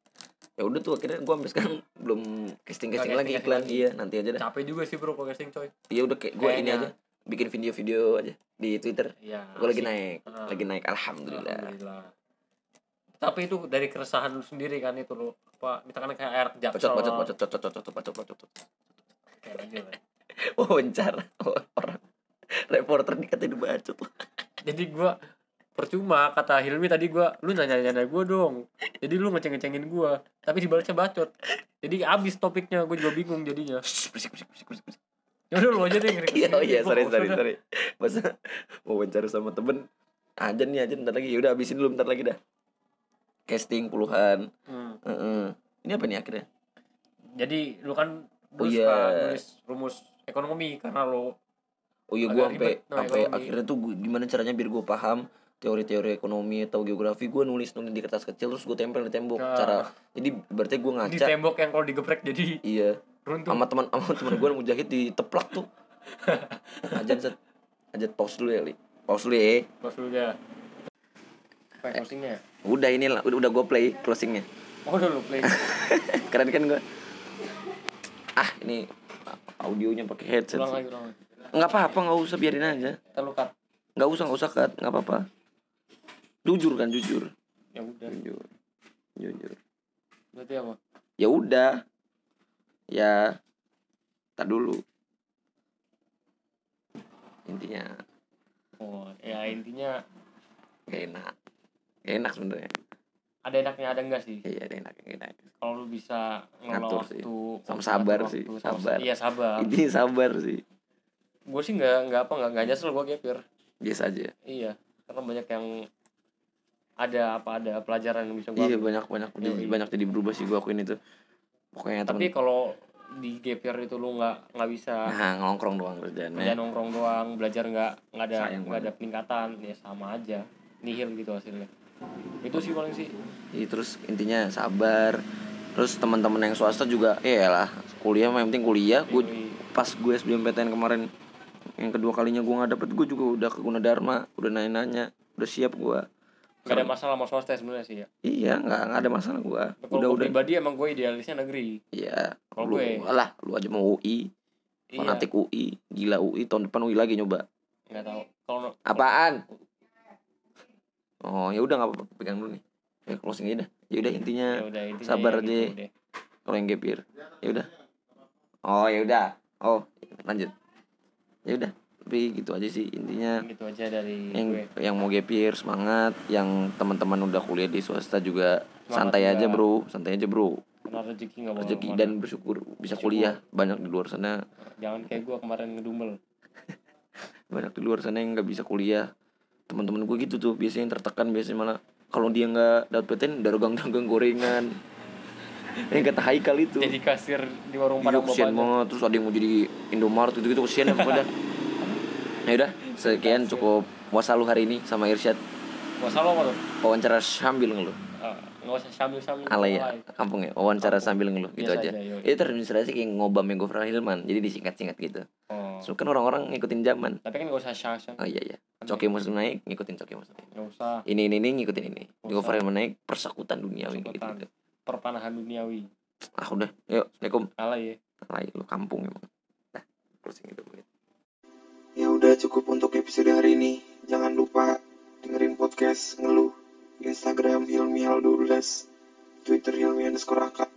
ya udah tuh akhirnya gue sampai sekarang belum casting casting oh, lagi iklan lagi. Iya nanti aja dah, capek juga sih bro kalau casting coy. Iya udah kayak gue ini aja bikin video-video aja di Twitter ya, gue lagi naik uh, lagi naik alhamdulillah. Alhamdulillah. Tapi itu dari keresahan lu sendiri kan itu lu apa misalkan kayak air Jaksel. Bacot bacot bacot bacot bacot bacot bacot. Kayak lanjut lah. Wawancara orang reporter dikatain bacot. Jadi gua percuma kata Hilmi tadi gua, lu nanya-nanya gua dong. Jadi lu ngeceng-ngecengin gua, tapi dibalasnya bacot. Jadi abis topiknya, gua juga bingung jadinya. Berisik berisik berisik berisik. Ya udah lu aja deh. Oh iya, sorry sorry sorry. Masa mau wawancara sama temen aja nih aja bentar lagi. Ya udah habisin dulu bentar lagi dah. Casting puluhan. Hmm. Uh-uh. Ini apa nih akhirnya? Jadi lu kan oh, nulis yeah. rumus ekonomi karena lo. Oh iya, gue sampai sampai akhirnya tuh gua, gimana caranya biar gue paham teori-teori ekonomi atau geografi, gue nulis nulis di kertas kecil terus gue tempel di tembok. Nah, cara jadi berarti gue ngaca di tembok yang kalau digeprek jadi iya runtuh. Sama teman sama teman gue mujahid diteplak tuh. Ajan set ajan pause dulu ya li pause dulu ya pause dulu ya play closingnya. Udah ini udah udah gue play closingnya. Oh udah lu play. Keren kan gue. Ah ini audionya pakai headset. Ulang lagi ulang lagi. Enggak apa-apa, enggak usah, biarin aja. Terluka. Enggak usah, enggak usah cut, enggak apa-apa. Jujur kan, jujur. Ya udah. Jujur. Jujur. Berarti apa? Ya udah. Ya. Entar dulu. Intinya. Oh, ya intinya gak enak. Gak enak sebenarnya. Ada enaknya ada enggak sih? Iya, ada enaknya enak. Kalau lu bisa ngatur waktu, sih. Sama sabar waktu, sih. Sabar. Iya, sabar. Ini sabar sih. Gue sih nggak nggak apa nggak nggak nyesel gue kepir biasa aja. Iya, karena banyak yang ada apa ada pelajaran yang bisa gue. Iya ambil. banyak banyak jadi, iya. banyak jadi berubah sih gue akuin itu pokoknya. Tapi kalau di gepir itu lu nggak nggak bisa nah, nongkrong doang kerjaan kerja nongkrong doang belajar nggak nggak ada nggak ada peningkatan ya sama aja nihil gitu hasilnya. Itu sih paling sih. Iya, terus intinya sabar. Terus teman-teman yang swasta juga ya lah kuliah yang penting kuliah. Gue pas gue S B M P T N kemarin yang kedua kalinya gue nggak dapet, gue juga udah ke Gunadarma, udah nanya-nanya, udah siap gue. Gak ada masalah sama swasta sebenarnya sih ya. Iya, nggak nggak ada masalah gue. Udah udah. Pribadi emang gue idealisnya negeri. Iya. Kalau gue lah, lu aja mau U I, iya. Fanatik U I, gila U I tahun depan U I lagi nyoba. Nggak tahu. Kalau apaan? Oh ya udah nggak apa-apa, pegang dulu nih. Ya closing aja dah. Ya udah intinya, intinya sabar ya, aja. Gitu, kalau yang gepir, ya udah. Oh ya udah. Oh lanjut. Ya udah, tapi gitu aja sih intinya. Gitu aja dari yang gue. Yang mau gepir semangat, yang teman-teman udah kuliah di swasta juga semangat santai juga. aja bro, santai aja bro. Karena rezeki nggak boleh. Rezeki dan bersyukur bisa bersyukur. Kuliah banyak di luar sana. Jangan kayak gue kemarin ngedumel. Banyak di luar sana yang nggak bisa kuliah. Teman-teman gue gitu tuh biasanya yang tertekan biasanya malah kalau dia nggak dapat P T N dagang-dagang gorengan. Ini kata Haikal itu. Jadi kasir di warung padang bapaknya. Kasian banget, terus ada yang mau jadi Indomaret gitu-gitu kasian apa dah. Ya udah, sekian cukup wasalu hari ini sama Irsyad. Wasalu apa tuh? Wawancara sambil ngeluh. Uh, enggak usah sambil-sambil. Alay ya, kampung ya. Wawancara kampung. Sambil ngeluh gitu biasa aja. Itu terdefinisi kayak ngobam yang Gofra Hilman. Jadi disingkat-singkat gitu. Oh. So kan orang-orang ngikutin zaman. Tapi kan enggak usah syah-syah. Oh iya iya. Coki Muslim naik, ngikutin Coki Muslim. Enggak usah. Ini ini ini ngikutin ini. Gofra Hilman naik, persekutan duniawi gitu. Perpanahan duniawi. Ah udah, yuk, assalamualaikum. Alay ya. Alay, lu kampung emang. Nah, closing itu boleh. Ya udah cukup untuk episode hari ini. Jangan lupa dengerin podcast Ngeluh Instagram Hilmi Aldoulas, Twitter Hilmi underscore A K.